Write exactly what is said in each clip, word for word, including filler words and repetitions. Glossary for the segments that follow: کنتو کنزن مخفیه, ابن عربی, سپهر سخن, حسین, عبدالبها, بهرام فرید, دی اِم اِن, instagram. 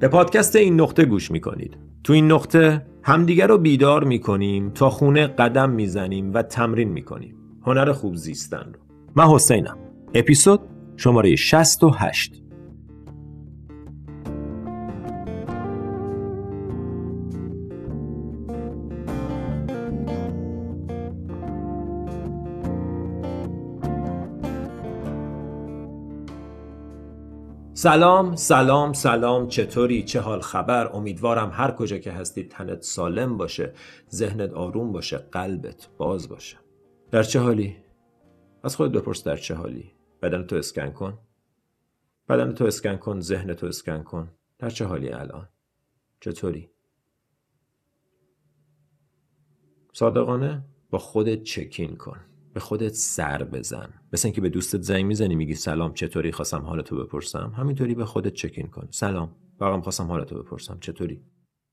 به پادکست این نقطه گوش میکنید. تو این نقطه همدیگر رو بیدار میکنیم، تا خونه قدم میزنیم و تمرین میکنیم هنر خوب زیستن رو. من حسینم. اپیزود شماره شصت و هشت. سلام سلام سلام، چطوری؟ چه حال خبر؟ امیدوارم هر کجا که هستی تنت سالم باشه، ذهنت آروم باشه، قلبت باز باشه. در چه حالی؟ از خودت بپرس در چه حالی؟ بدنتو اسکن کن، بدنتو اسکن کن، ذهنتو اسکن کن. در چه حالی الان؟ چطوری؟ صادقانه با خودت چکین کن، به خودت سر بزن. مثل اینکه به دوستت زنگ میزنی میگی سلام چطوری، خواستم حالتو بپرسم. همینطوری به خودت چکین کن. سلام، واقعا خواستم حالتو بپرسم، چطوری؟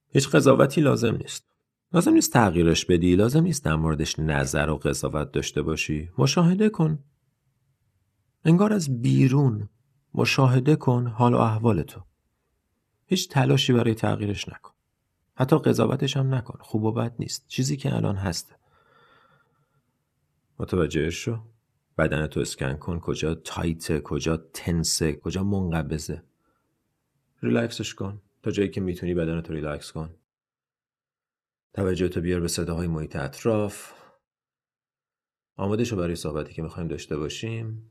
هیچ قضاوتی لازم نیست. لازم نیست تغییرش بدی، لازم نیست در موردش نظر و قضاوت داشته باشی. مشاهده کن، انگار از بیرون مشاهده کن حال و احوالتو. هیچ تلاشی برای تغییرش نکن، حتی قضاوتش هم نکن. خوب و بد نیست، چیزی که الان هست. متوجه شو، بدنتو اسکن کن، کجا تایته، کجا تنسه، کجا منقبضه. ریلکسش کن، تا جایی که میتونی بدنتو ریلکس کن. توجهتو بیار به صداهای محیط اطراف. آماده شو برای صحبتی که میخوایم داشته باشیم.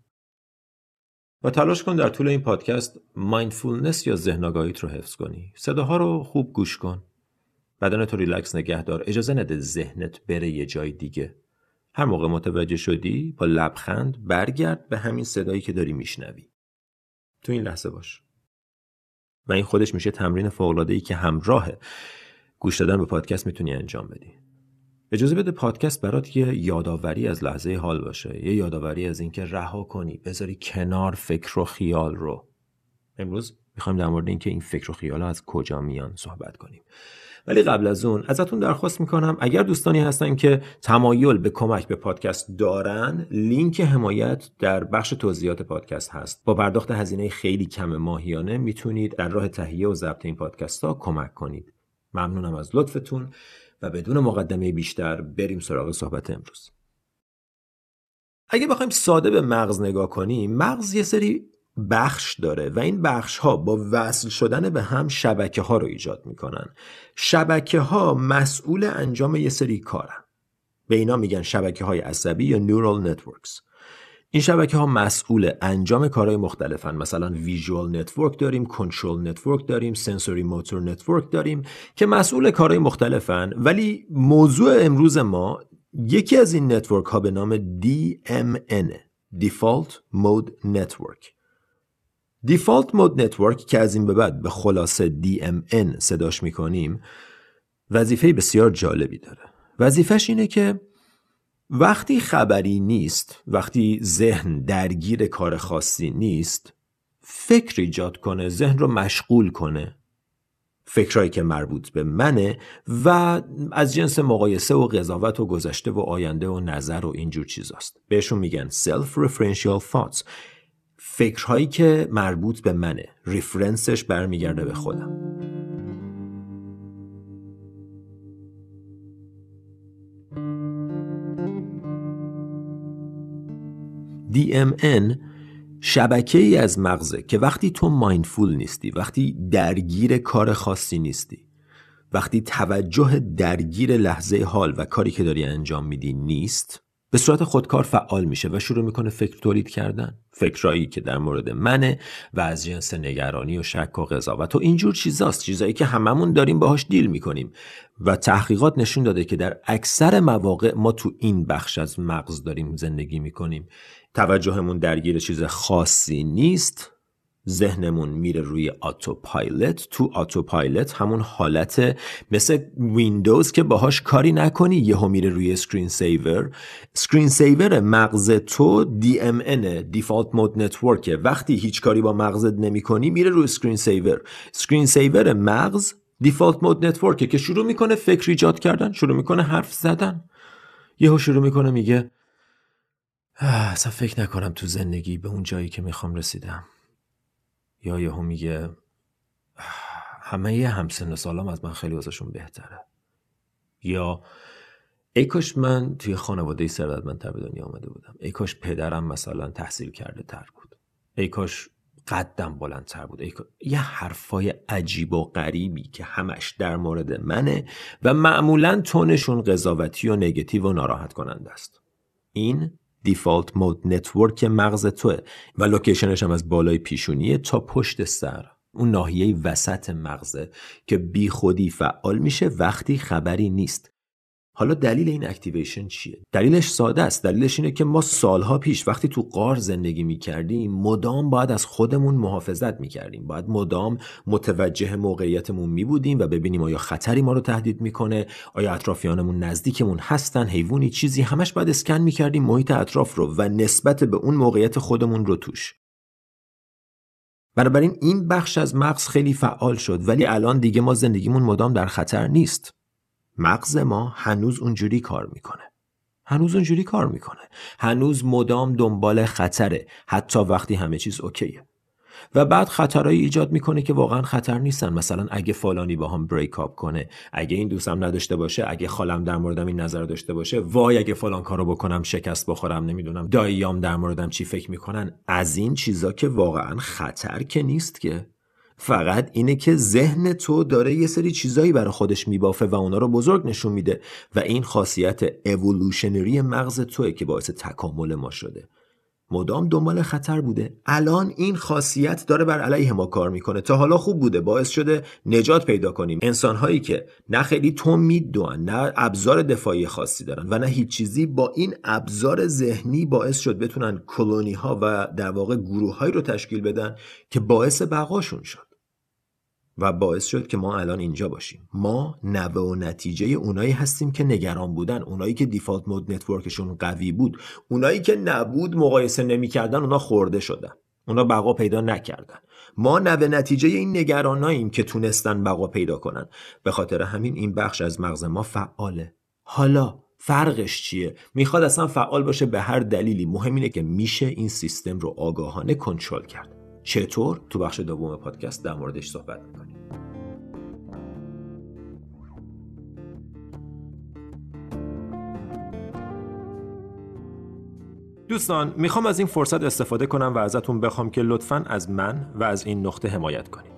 و تلاش کن در طول این پادکست مایندفولنس یا ذهن‌آگاهیت رو حفظ کنی. صداها رو خوب گوش کن. بدنتو ریلکس نگه دار. اجازه نده ذهنت بره یه جای دیگه. هر موقع متوجه شدی با لبخند برگرد به همین صدایی که داری میشنوی. تو این لحظه باش. و این خودش میشه تمرین فوق‌العاده‌ای که همراه گوش دادن به پادکست میتونی انجام بدی. اجازه بده پادکست برات یه یاداوری از لحظه حال باشه. یه یاداوری از اینکه رها کنی، بذاری کنار فکر و خیال رو. امروز میخوایم در مورد اینکه این فکر و خیال‌ها از کجا میان صحبت کنیم. ولی قبل از اون ازتون درخواست میکنم اگر دوستانی هستن که تمایل به کمک به پادکست دارن، لینک حمایت در بخش توضیحات پادکست هست. با پرداخت هزینه خیلی کم ماهیانه میتونید در راه تهیه و ضبط این پادکست ها کمک کنید. ممنونم از لطفتون و بدون مقدمه بیشتر بریم سراغ صحبت امروز. اگه بخوایم ساده به مغز نگاه کنیم، مغز یه سری بخش داره و این بخش ها با وصل شدن به هم شبکه ها رو ایجاد میکنن. شبکه ها مسئول انجام یه سری کارن. به اینا میگن شبکه های عصبی یا neural networks. این شبکه ها مسئول انجام کارهای مختلفن. مثلا visual network داریم، control network داریم، sensory motor network داریم که مسئول کارهای مختلفن. ولی موضوع امروز ما یکی از این نتورک ها به نام دی ام ان، default mode network. Default Mode Network که از این به بعد به خلاصه دی ام ان صداش میکنیم، وظیفه بسیار جالبی داره. وظیفش اینه که وقتی خبری نیست، وقتی ذهن درگیر کار خاصی نیست، فکر ایجاد کنه، ذهن رو مشغول کنه، فکرایی که مربوط به منه و از جنس مقایسه و قضاوت و گذشته و آینده و نظر و اینجور چیزاست. بهشون میگن Self-Referential Thoughts، فکرهایی که مربوط به منه، ریفرنسش برمیگرده به خودم. دی ام ان شبکه ای از مغزه که وقتی تو مایندفول نیستی، وقتی درگیر کار خاصی نیستی، وقتی توجه درگیر لحظه حال و کاری که داری انجام میدی نیست، به صورت خودکار فعال میشه و شروع میکنه فکر تولید کردن. فکرایی که در مورد منه و از جنس نگرانی و شک و قضاوت و اینجور چیزاست، چیزایی که هممون داریم باهاش دیل میکنیم. و تحقیقات نشون داده که در اکثر مواقع ما تو این بخش از مغز داریم زندگی میکنیم. توجهمون درگیر چیز خاصی نیست، ذهنمون میره روی آتوپایلت. تو آتوپایلت همون حالت مثل ویندوز که باهاش کاری نکنی، یهو میره روی اسکرین سیور. اسکرین سیور مغز تو دی ام ان، دیفالت مود نتورکه. وقتی هیچ کاری با مغزت نمی‌کنی میره روی اسکرین سیور. اسکرین سیور مغز دیفالت مود نتورکه که شروع میکنه فکر ایجاد کردن، شروع میکنه حرف زدن. یهو شروع میکنه میگه اصلا فکر نکنم تو زندگی به اون جایی که میخوام رسیدم. یا یهو میگه همه همسن سالام از من خیلی واسهشون بهتره. یا ای کاش من توی خانواده ثروتمندتر به دنیا آمده بودم. ای کاش پدرم مثلا تحصیل کرده تر بود. ای کاش قدم بلندتر بود. ای کاش... یه حرفای عجیب و غریبی که همش در مورد منه و معمولاً تونشون قضاوتی و نگتیو و ناراحت کننده است. این دیفالت مود نتورک مغز توه و لوکیشنش هم از بالای پیشونیه تا پشت سر، اون ناحیه وسط مغزه که بی خودی فعال میشه وقتی خبری نیست. حالا دلیل این اکتیویشن چیه؟ دلیلش ساده است. دلیلش اینه که ما سالها پیش وقتی تو غار زندگی میکردیم مدام باید از خودمون محافظت میکردیم، باید مدام متوجه موقعیتمون میبودیم و ببینیم آیا خطری ما رو تهدید میکنه، آیا اطرافیانمون نزدیکمون هستن، حیوانی، چیزی، همش باید اسکن میکردیم محیط اطراف رو و نسبت به اون موقعیت خودمون رو توش. بنابراین این بخش از مغز خیلی فعال شد، ولی الان دیگه ما زندگیمون مدام در خطر نیست. مغز ما هنوز اونجوری کار میکنه. هنوز اونجوری کار میکنه. هنوز مدام دنبال خطره، حتی وقتی همه چیز اوکیه. و بعد خطرهایی ایجاد میکنه که واقعا خطر نیستن. مثلا اگه فلانی باهام بریک آپ کنه، اگه این دوستم نداشته باشه، اگه خالم در موردم این نظر داشته باشه، وای اگه فلان کارو بکنم شکست بخورم، نمیدونم داییام در موردم چی فکر میکنن، از این چیزا که واقعا خطر که نیست که. فقط اینه که ذهن تو داره یه سری چیزایی برای خودش میبافه و اونا رو بزرگ نشون میده و این خاصیت اِوولوشنری مغز توئه که باعث تکامل ما شده. مدام دنبال خطر بوده، الان این خاصیت داره بر علیه ما کار میکنه. تا حالا خوب بوده، باعث شده نجات پیدا کنیم. انسانهایی که نه خیلی تمید دوان، نه ابزار دفاعی خاصی دارن و نه هیچ چیزی، با این ابزار ذهنی باعث شد بتونن کلونی ها و در واقع گروه هایی رو تشکیل بدن که باعث بقاشون شد و باعث شد که ما الان اینجا باشیم. ما نوع و نتیجه اونایی هستیم که نگران بودن، اونایی که دیفالت مود نتورکشون قوی بود، اونایی که نبود مقایسه نمی‌کردن، اونا خورده شدن، اونا بقا پیدا نکردن. ما نوع نتیجه این نگراناییم که تونستن بقا پیدا کنن. به خاطر همین این بخش از مغز ما فعاله. حالا فرقش چیه؟ میخواد اصلا فعال باشه به هر دلیلی، مهم اینه که میشه این سیستم رو آگاهانه کنترل کرد. چطور؟ تو بخش دوم پادکست در موردش صحبت می‌کنیم. دوستان، میخوام از این فرصت استفاده کنم و ازتون بخوام که لطفاً از من و از این نقطه حمایت کنید.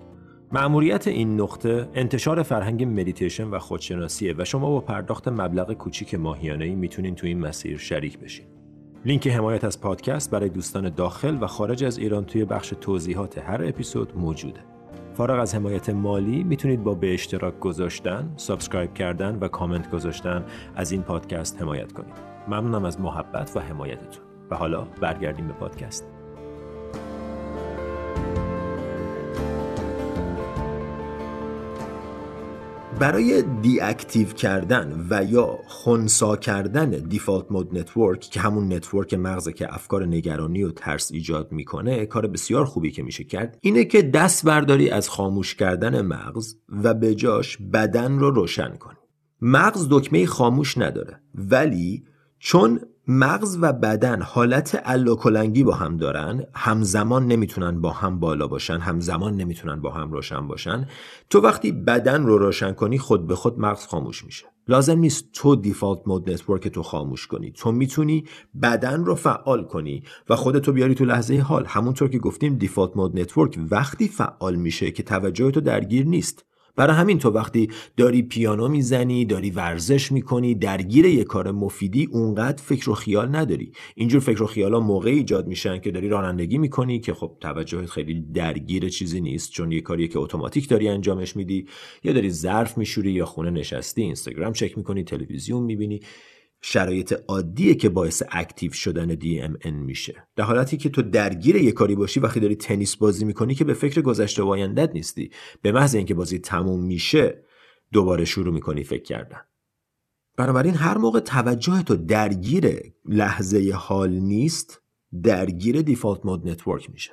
مأموریت این نقطه انتشار فرهنگ مدیتیشن و خودشناسیه و شما با پرداخت مبلغ کوچیک ماهیانه‌ای میتونین تو این مسیر شریک بشین. لینک حمایت از پادکست برای دوستان داخل و خارج از ایران توی بخش توضیحات هر اپیزود موجوده. فارغ از حمایت مالی میتونید با به اشتراک گذاشتن، سابسکرایب کردن و کامنت گذاشتن از این پادکست حمایت کنید. ممنونم از محبت و حمایتتون. و حالا برگردیم به پادکست. برای دی اکتیو کردن و یا خنثی کردن دیفالت مود نتورک که همون نتورک مغزه که افکار نگرانی و ترس ایجاد میکنه، کار بسیار خوبی که میشه کرد اینه که دست برداری از خاموش کردن مغز و به جاش بدن رو روشن کنی. مغز دکمه خاموش نداره، ولی چون مغز و بدن حالت الاکلنگی با هم دارن، همزمان نمیتونن با هم بالا باشن، همزمان نمیتونن با هم روشن باشن. تو وقتی بدن رو روشن کنی خود به خود مغز خاموش میشه. لازم نیست تو دیفالت مود نتورک تو خاموش کنی. تو میتونی بدن رو فعال کنی و خودتو بیاری تو لحظه حال. همونطور که گفتیم دیفالت مود نتورک وقتی فعال میشه که توجه تو درگیر نیست. برای همین تو وقتی داری پیانو میزنی، داری ورزش میکنی، درگیر یه کار مفیدی، اونقدر فکر و خیال نداری. اینجور فکر و خیال ها موقعی ایجاد میشن که داری رانندگی میکنی که خب توجهت خیلی درگیر چیزی نیست، چون یه کاریه که اتوماتیک داری انجامش میدی، یا داری ظرف میشوری، یا خونه نشستی اینستاگرام چک میکنی، تلویزیون میبینی. شرایط عادیه که باعث اکتیو شدن دی ام ان میشه. در حالتی که تو درگیر یه کاری باشی، وقتی داری تنیس بازی میکنی که به فکر گذشته و آینده‌ت نیستی، به محض اینکه بازی تموم میشه دوباره شروع میکنی فکر کردن. بنابراین هر موقع توجه تو درگیر لحظه حال نیست، درگیر دیفالت مود نتورک میشه.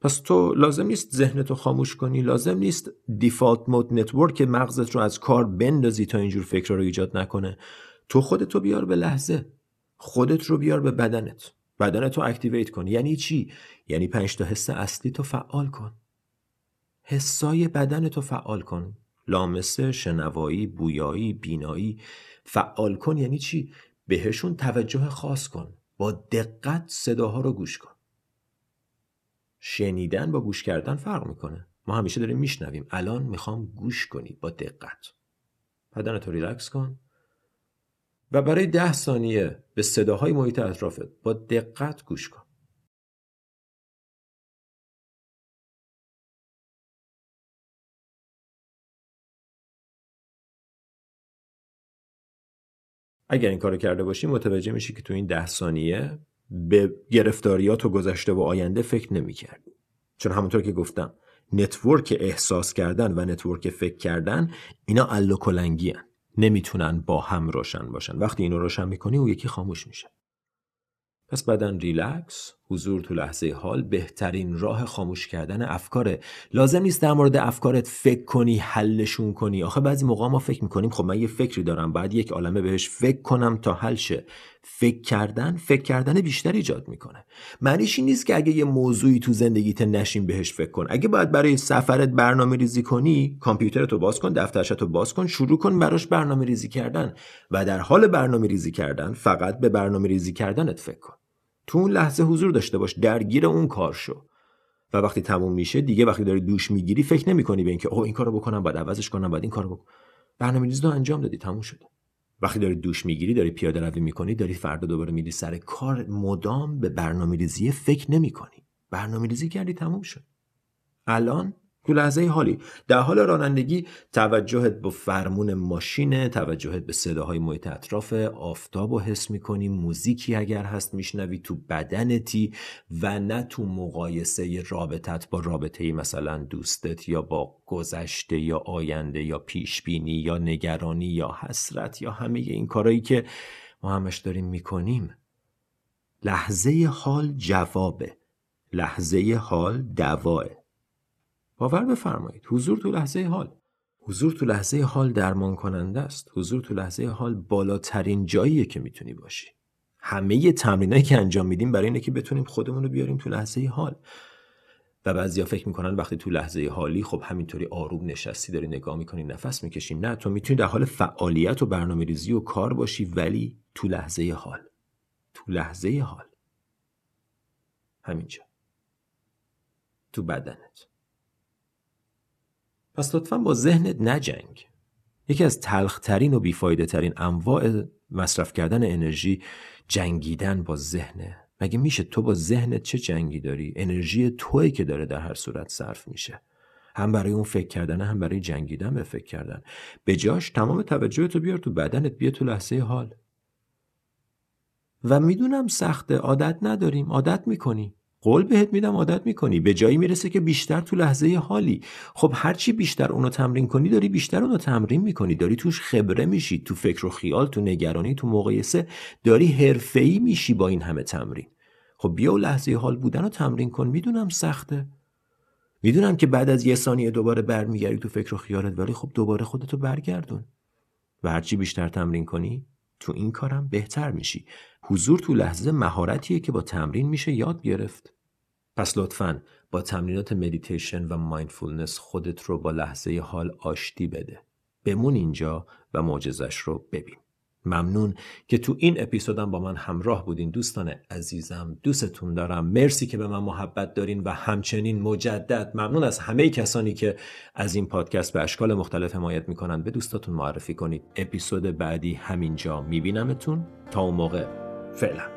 پس تو لازم نیست ذهنتو خاموش کنی، لازم نیست دیفالت مود نتورک مغزت رو از کار بندازی تا اینجور فکرها رو ایجاد نکنه. تو خودتو بیار به لحظه، خودت رو بیار به بدنت، بدنتو اکتیویت کن. یعنی چی؟ یعنی پنج تا حس اصلی تو فعال کن. حسای بدنتو فعال کن. لامسه، شنوایی، بویایی، بینایی. فعال کن یعنی چی؟ بهشون توجه خاص کن. با دقت صداها رو گوش کن. شنیدن با گوش کردن فرق میکنه. ما همیشه داریم میشنویم. الان میخوام گوش کنید با دقت. بدنتو ریلکس کن و برای ده ثانیه به صداهای محیط اطرافت با دقت گوش کن. اگر این کارو کرده باشی متوجه میشی که تو این ده ثانیه به گرفتاریات و گذشته و آینده فکر نمی‌کردی. چون همونطور که گفتم نتورک احساس کردن و نتورک فکر کردن اینا الکلنگی هن. نمیتونن با هم روشن باشن. وقتی اینو روشن میکنی اون یکی خاموش میشه. پس بدن ریلکس، حضور تو لحظه حال بهترین راه خاموش کردن افکاره. لازم نیست در مورد افکارت فکر کنی، حلشون کنی. آخه بعضی موقع ما فکر میکنیم خب من یه فکری دارم، بعد یک عالمه بهش فکر کنم تا حل شه. فکر کردن، فکر کردن بیشتر ایجاد میکنه. معنیش این نیست که اگه یه موضوعی تو زندگیت نشین بهش فکر کن. اگه باید برای سفرت برنامه‌ریزی کنی، کامپیوترتو باز کن، دفترچه‌تو باز کن، شروع کن براش برنامه‌ریزی کردن و در حال برنامه‌ریزی کردن فقط به برنامه‌ریزی کردنت فکر کن. تو اون لحظه حضور داشته باش، درگیر اون کار شو و وقتی تموم میشه دیگه وقتی داری دوش میگیری فکر نمی‌کنی به اینکه اوه این کارو بکنم، بعد عوضش کنم، بعد این کارو بکنم. برنامه‌ریزی رو انجام دادی، تموم شد. وقتی داری دوش میگیری، داری پیاده روی میکنی، داری فردا دوباره میری سر کار، مدام به برنامه‌ریزی فکر نمی‌کنی. برنامه‌ریزی کردی، تموم شد. الان تو لحظه حالی، در حال رانندگی، توجهت به فرمون ماشینه، توجهت به صداهای محیط اطراف، آفتابو حس میکنی، موزیکی اگر هست میشنوی، تو بدنتی و نه تو مقایسه رابطت با رابطه‌ای مثلا دوستت یا با گذشته یا آینده یا پیشبینی یا نگرانی یا حسرت یا همه این کارهایی که ما همش داریم میکنیم. لحظه حال جوابه، لحظه حال دواه. باور بفرمایید حضور تو لحظه حال، حضور تو لحظه حال درمان کننده است. حضور تو لحظه حال بالاترین جاییه که میتونی باشی. همه ی تمرینایی که انجام میدیم برای اینه که بتونیم خودمون رو بیاریم تو لحظه حال. و بعضیا فکر میکنن وقتی تو لحظه حالی خب همینطوری آروم نشستی داری نگاه میکنی نفس میکشی. نه، تو میتونی در حال فعالیت و برنامه‌ریزی و کار باشی ولی تو لحظه حال، تو لحظه حال، همینجا تو بدنت. پس لطفاً با ذهنت نجنگ. یکی از تلخترین و بیفایده ترین انواع مصرف کردن انرژی جنگیدن با ذهنه. مگه میشه؟ تو با ذهنت چه جنگی داری؟ انرژی تویی که داره در هر صورت صرف میشه. هم برای اون فکر کردن، هم برای جنگیدن به فکر کردن. به جاش تمام توجهتو بیار تو بدنت، بیا تو لحظه حال. و میدونم سخته، عادت نداریم، عادت میکنی. قول بهت میدم عادت میکنی. به جایی میرسه که بیشتر تو لحظه حالی. خب هرچی بیشتر اونو تمرین کنی داری بیشتر اونو تمرین میکنی، داری توش خبره میشی. تو فکر و خیال، تو نگرانی، تو مقایسه داری حرفه‌ای میشی با این همه تمرین. خب بیا و لحظه حال بودن رو تمرین کن. میدونم سخته، میدونم که بعد از یه ثانیه دوباره برمیگردی تو فکر و خیالت، ولی خب دوباره خودتو برگردون و هرچی بیشتر تمرین کنی تو این کارم بهتر میشی. حضور تو لحظه مهارتیه که با تمرین میشه یاد گرفت. پس لطفاً با تمرینات مدیتیشن و مایندفولنس خودت رو با لحظه حال آشتی بده. بمون اینجا و معجزش رو ببین. ممنون که تو این اپیزودم با من همراه بودین. دوستان عزیزم، دوستتون دارم. مرسی که به من محبت دارین و همچنین مجدد ممنون از همه کسانی که از این پادکست به اشکال مختلف حمایت میکنن. به دوستاتون معرفی کنید. اپیزود بعدی همینجا میبینمتون. تا اون موقع فعلا.